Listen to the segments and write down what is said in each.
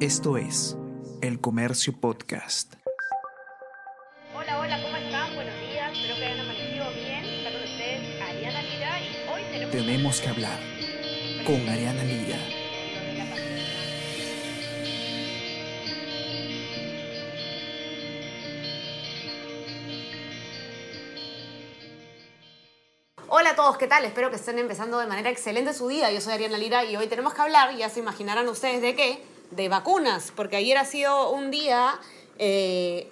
Esto es El Comercio Podcast. Hola, ¿cómo están? Buenos días, espero que hayan amanecido bien. Está con ustedes Ariana Lira y hoy tenemos que hablar con Ariana Lira. Hola a todos, ¿qué tal? Espero que estén empezando de manera excelente su día. Yo soy Ariana Lira y hoy tenemos que hablar, ya se imaginarán ustedes de qué, de vacunas, porque ayer ha sido un día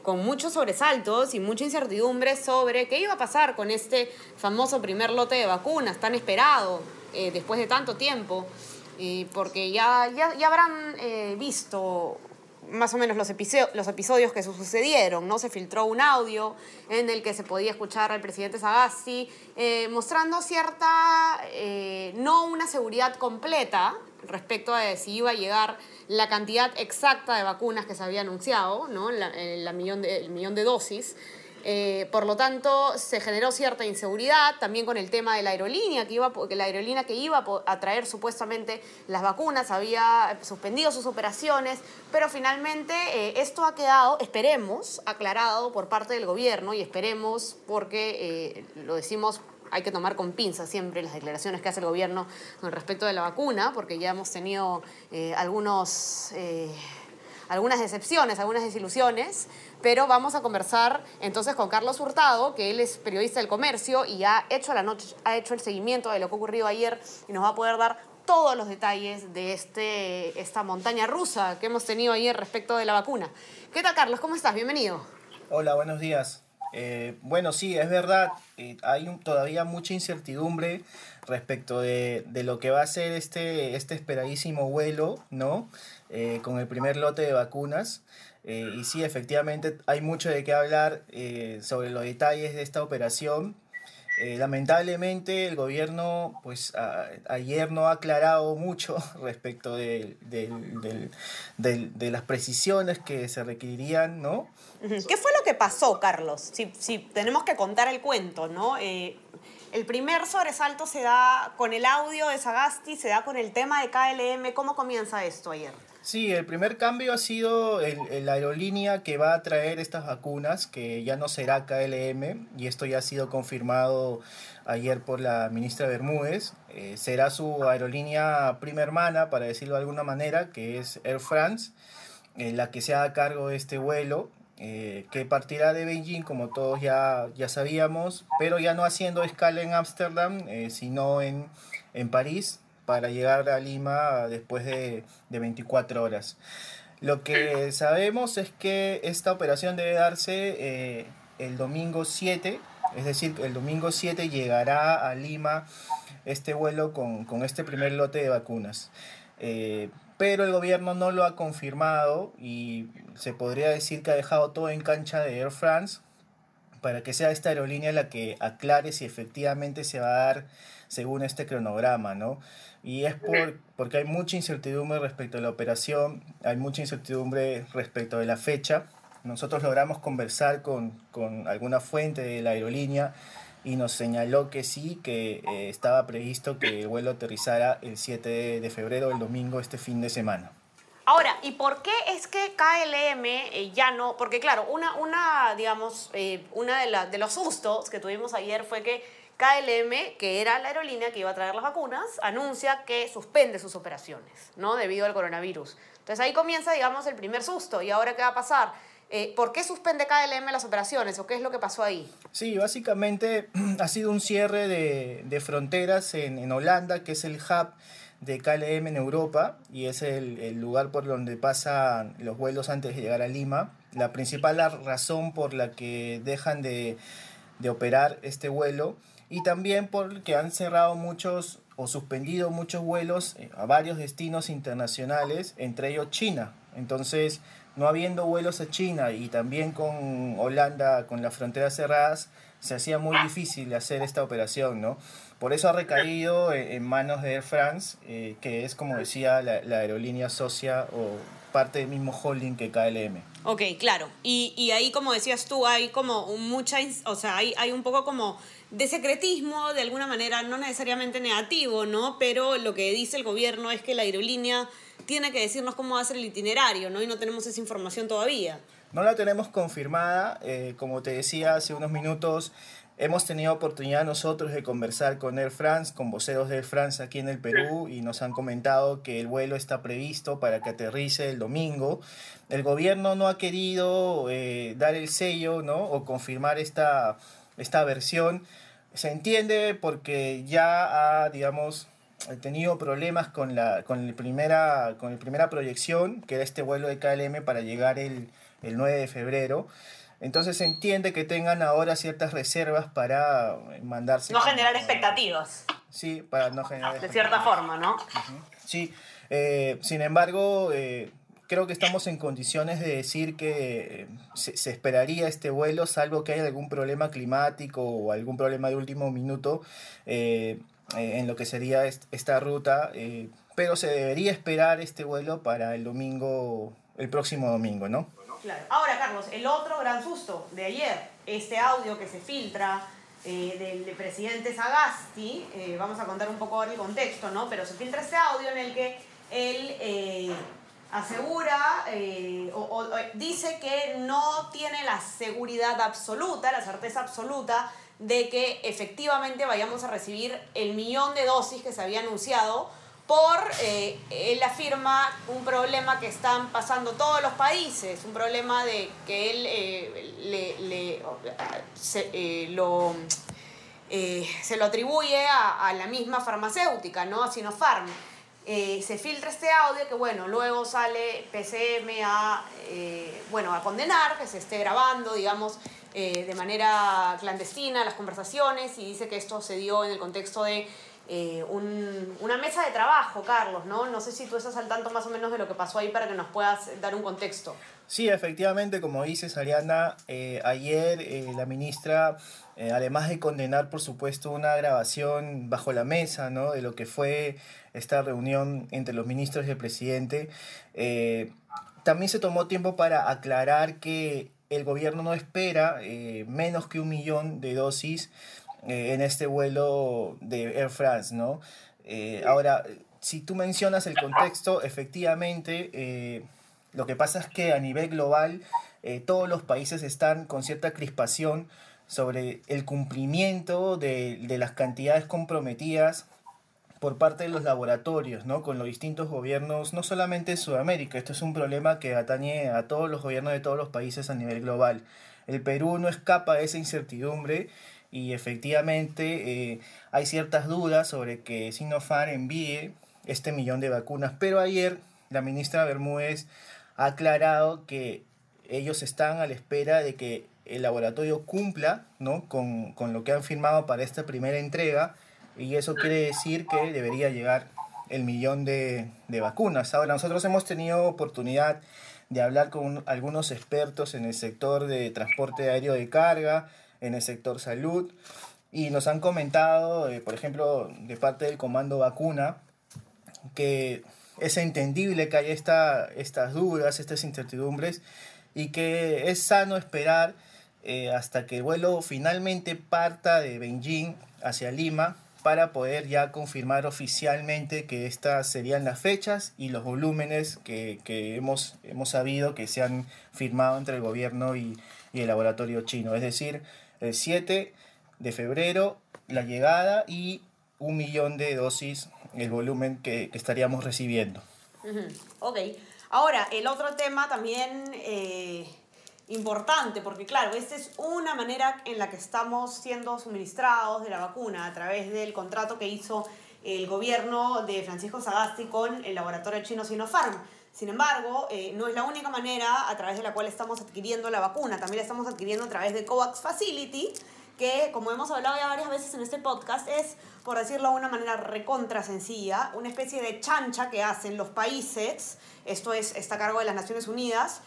con muchos sobresaltos y mucha incertidumbre sobre qué iba a pasar con este famoso primer lote de vacunas tan esperado después de tanto tiempo, porque ya habrán visto más o menos los episodios que sucedieron, ¿no? Se filtró un audio en el que se podía escuchar al presidente Sagasti mostrando cierta, no una seguridad completa respecto a si iba a llegar la cantidad exacta de vacunas que se había anunciado, ¿no? El millón de dosis. Por lo tanto, se generó cierta inseguridad también con el tema de la aerolínea, que iba a traer supuestamente las vacunas, había suspendido sus operaciones, pero finalmente esto ha quedado, esperemos, aclarado por parte del gobierno, y esperemos porque lo decimos, hay que tomar con pinzas siempre las declaraciones que hace el gobierno con respecto de la vacuna, porque ya hemos tenido algunas decepciones, algunas desilusiones, pero vamos a conversar entonces con Carlos Hurtado, que él es periodista del Comercio y ha hecho el seguimiento de lo que ocurrió ayer y nos va a poder dar todos los detalles de esta montaña rusa que hemos tenido ayer respecto de la vacuna. ¿Qué tal, Carlos? ¿Cómo estás? Bienvenido. Hola, buenos días. Bueno, sí, es verdad, hay todavía mucha incertidumbre respecto de lo que va a ser este esperadísimo vuelo, ¿no? Con el primer lote de vacunas. Y sí, efectivamente, hay mucho de qué hablar sobre los detalles de esta operación. Lamentablemente, el gobierno pues, ayer no ha aclarado mucho respecto de las precisiones que se requerirían, ¿no? ¿Qué fue lo que pasó, Carlos? Si tenemos que contar el cuento, ¿no? El primer sobresalto se da con el audio de Sagasti, se da con el tema de KLM. ¿Cómo comienza esto ayer? Sí, el primer cambio ha sido la aerolínea que va a traer estas vacunas, que ya no será KLM, y esto ya ha sido confirmado ayer por la ministra Bermúdez. Será su aerolínea prima hermana, para decirlo de alguna manera, que es Air France, la que se haga cargo de este vuelo, que partirá de Beijing, como todos ya sabíamos, pero ya no haciendo escala en Ámsterdam, sino en París, para llegar a Lima después de 24 horas. Lo que sabemos es que esta operación debe darse el domingo 7, es decir, el domingo 7 llegará a Lima este vuelo con este primer lote de vacunas. Pero el gobierno no lo ha confirmado y se podría decir que ha dejado todo en cancha de Air France para que sea esta aerolínea la que aclare si efectivamente se va a dar según este cronograma, ¿no? Y es porque hay mucha incertidumbre respecto a la operación, hay mucha incertidumbre respecto de la fecha. Nosotros logramos conversar con alguna fuente de la aerolínea y nos señaló que sí, que estaba previsto que el vuelo aterrizara el 7 de febrero, el domingo, este fin de semana. Ahora, ¿y por qué es que KLM ya no? Porque claro, de los sustos que tuvimos ayer fue que KLM, que era la aerolínea que iba a traer las vacunas, anuncia que suspende sus operaciones, ¿no? Debido al coronavirus. Entonces ahí comienza, digamos, el primer susto. ¿Y ahora qué va a pasar? ¿Por qué suspende KLM las operaciones o qué es lo que pasó ahí? Sí, básicamente ha sido un cierre de fronteras en Holanda, que es el hub de KLM en Europa y es el lugar por donde pasan los vuelos antes de llegar a Lima. La principal razón por la que dejan de operar este vuelo y también porque han cerrado muchos o suspendido muchos vuelos a varios destinos internacionales, entre ellos China. Entonces, no habiendo vuelos a China y también con Holanda, con las fronteras cerradas, se hacía muy difícil hacer esta operación, ¿no? Por eso ha recaído en manos de Air France, que es, como decía, la aerolínea socia o parte del mismo holding que KLM. Ok, claro. Y ahí, como decías tú, hay como mucha, o sea, hay un poco como de secretismo, de alguna manera, no necesariamente negativo, ¿no? Pero lo que dice el gobierno es que la aerolínea tiene que decirnos cómo va a ser el itinerario, ¿no? Y no tenemos esa información todavía. No la tenemos confirmada, como te decía hace unos minutos, hemos tenido oportunidad nosotros de conversar con Air France, con voceros de Air France aquí en el Perú, y nos han comentado que el vuelo está previsto para que aterrice el domingo. El gobierno no ha querido dar el sello, ¿no? O confirmar esta versión. Se entiende porque ya ha, digamos, tenido problemas con la primera proyección, que era este vuelo de KLM para llegar el 9 de febrero. Entonces se entiende que tengan ahora ciertas reservas para mandarse... No generar expectativas. Sí, para no generar expectativas. De cierta forma, ¿no? Uh-huh. Sí. Sin embargo, creo que estamos en condiciones de decir que se esperaría este vuelo, salvo que haya algún problema climático o algún problema de último minuto en lo que sería esta ruta. Pero se debería esperar este vuelo para el domingo, el próximo domingo, ¿no? Claro. Ahora, Carlos, el otro gran susto de ayer, este audio que se filtra del presidente Sagasti, vamos a contar un poco ahora el contexto, ¿no? Pero se filtra este audio en el que él asegura o dice que no tiene la seguridad absoluta, la certeza absoluta de que efectivamente vayamos a recibir el 1,000,000 de dosis que se había anunciado por, él afirma, un problema que están pasando todos los países, un problema de que él se lo atribuye a la misma farmacéutica, ¿no? A Sinopharm. Se filtra este audio que, bueno, luego sale PCMA a condenar que se esté grabando, digamos, de manera clandestina las conversaciones, y dice que esto se dio en el contexto de una mesa de trabajo, Carlos, ¿no? No sé si tú estás al tanto más o menos de lo que pasó ahí para que nos puedas dar un contexto. Sí, efectivamente, como dices, Ariana, ayer la ministra, además de condenar, por supuesto, una grabación bajo la mesa, ¿no? De lo que fue esta reunión entre los ministros y el presidente, también se tomó tiempo para aclarar que el gobierno no espera menos que 1,000,000 de dosis en este vuelo de Air France, ¿no? Ahora, si tú mencionas el contexto, efectivamente, lo que pasa es que a nivel global todos los países están con cierta crispación sobre el cumplimiento de las cantidades comprometidas por parte de los laboratorios, ¿no? Con los distintos gobiernos, no solamente de Sudamérica. Esto es un problema que atañe a todos los gobiernos de todos los países a nivel global. El Perú no escapa de esa incertidumbre. Y efectivamente hay ciertas dudas sobre que Sinopharm envíe este 1,000,000 de vacunas. Pero ayer la ministra Bermúdez ha aclarado que ellos están a la espera de que el laboratorio cumpla, ¿no? con lo que han firmado para esta primera entrega. Y eso quiere decir que debería llegar el 1,000,000 de vacunas. Ahora, nosotros hemos tenido oportunidad de hablar con algunos expertos en el sector de transporte aéreo de carga, en el sector salud, y nos han comentado, por ejemplo, de parte del Comando Vacuna, que es entendible que haya estas dudas, estas incertidumbres, y que es sano esperar hasta que el vuelo finalmente parta de Beijing hacia Lima para poder ya confirmar oficialmente que estas serían las fechas y los volúmenes que hemos sabido que se han firmado entre el gobierno y el laboratorio chino. Es decir, el 7 de febrero la llegada y 1,000,000 de dosis, el volumen que estaríamos recibiendo. Uh-huh. Ok. Ahora, el otro tema también importante, porque claro, esta es una manera en la que estamos siendo suministrados de la vacuna a través del contrato que hizo el gobierno de Francisco Sagasti con el laboratorio chino Sinopharm. Sin embargo, no es la única manera a través de la cual estamos adquiriendo la vacuna. También la estamos adquiriendo a través de COVAX Facility, que, como hemos hablado ya varias veces en este podcast, es, por decirlo de una manera recontra sencilla, una especie de chancha que hacen los países. Esto está a cargo de las Naciones Unidas.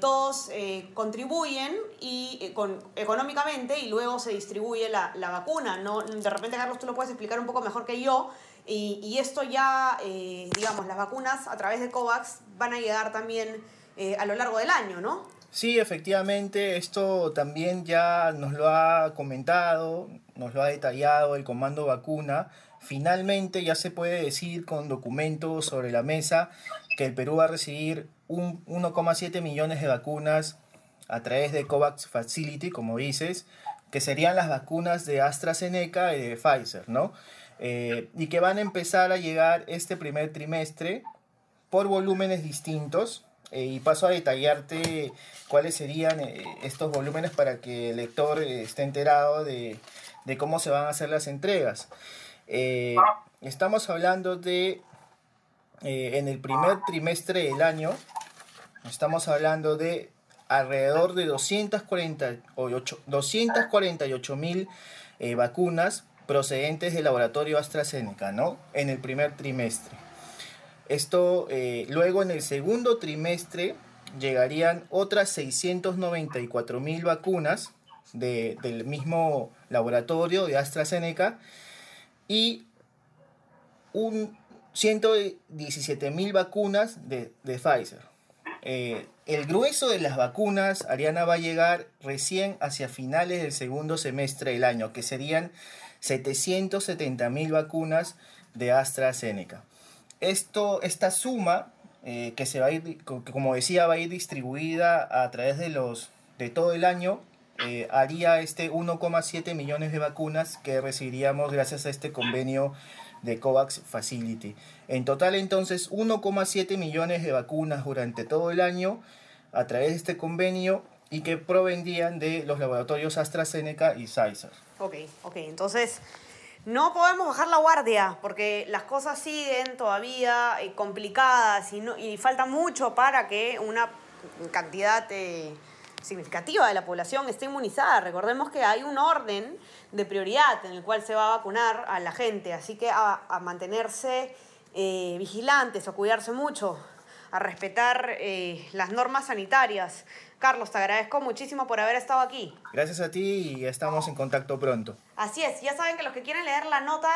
Todos contribuyen económicamente, y luego se distribuye la vacuna, ¿no? De repente, Carlos, tú lo puedes explicar un poco mejor que yo. Y esto ya, digamos, las vacunas a través de COVAX van a llegar también a lo largo del año, ¿no? Sí, efectivamente, esto también ya nos lo ha comentado, nos lo ha detallado el Comando Vacuna. Finalmente ya se puede decir con documentos sobre la mesa que el Perú va a recibir 1,7 millones de vacunas a través de COVAX Facility, como dices, que serían las vacunas de AstraZeneca y de Pfizer, ¿no? Y que van a empezar a llegar este primer trimestre por volúmenes distintos. Y paso a detallarte cuáles serían estos volúmenes para que el lector esté enterado de cómo se van a hacer las entregas. Estamos hablando de, en el primer trimestre del año, estamos hablando de alrededor de 248 mil vacunas procedentes del laboratorio AstraZeneca, ¿no? En el primer trimestre. Esto, luego en el segundo trimestre llegarían otras 694 mil vacunas del mismo laboratorio de AstraZeneca y 117 mil vacunas de Pfizer. El grueso de las vacunas, Ariana, va a llegar recién hacia finales del segundo semestre del año, que serían 770 mil vacunas de AstraZeneca. Esta suma, que se va a ir, como decía, va a ir distribuida a través de todo el año, haría 1,7 millones de vacunas que recibiríamos gracias a este convenio de COVAX Facility. En total, entonces, 1,7 millones de vacunas durante todo el año a través de este convenio y que provendrían de los laboratorios AstraZeneca y Pfizer. Ok, entonces no podemos bajar la guardia porque las cosas siguen todavía complicadas y falta mucho para que una cantidad significativa de la población esté inmunizada. Recordemos que hay un orden de prioridad en el cual se va a vacunar a la gente, así que a mantenerse vigilantes, a cuidarse mucho, a respetar las normas sanitarias. Carlos, te agradezco muchísimo por haber estado aquí. Gracias a ti y estamos en contacto pronto. Así es, ya saben que los que quieren leer la nota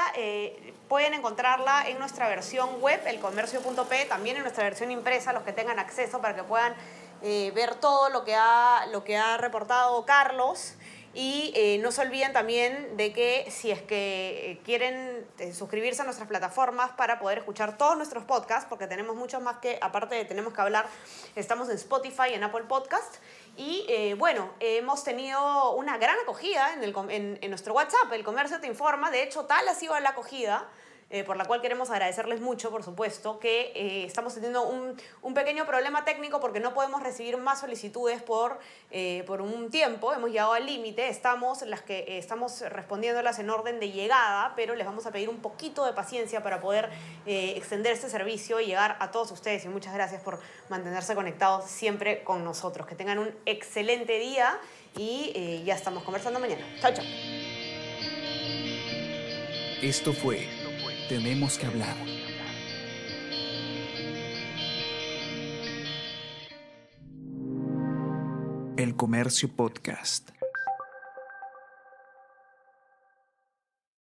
pueden encontrarla en nuestra versión web, elcomercio.p, también en nuestra versión impresa, los que tengan acceso para que puedan ver todo lo que ha reportado Carlos. Y no se olviden también de que si es que quieren suscribirse a nuestras plataformas para poder escuchar todos nuestros podcasts, porque tenemos muchos más que, aparte de Tenemos que Hablar, estamos en Spotify, en Apple Podcasts. Y bueno, hemos tenido una gran acogida en nuestro WhatsApp, El Comercio te informa. De hecho, tal ha sido la acogida, por la cual queremos agradecerles mucho, por supuesto, que estamos teniendo un pequeño problema técnico porque no podemos recibir más solicitudes por un tiempo. Hemos llegado al límite, estamos respondiéndolas en orden de llegada, pero les vamos a pedir un poquito de paciencia para poder extender este servicio y llegar a todos ustedes. Y muchas gracias por mantenerse conectados siempre con nosotros. Que tengan un excelente día y ya estamos conversando mañana. Chao, chao. Esto fue Tenemos que Hablar. El Comercio Podcast.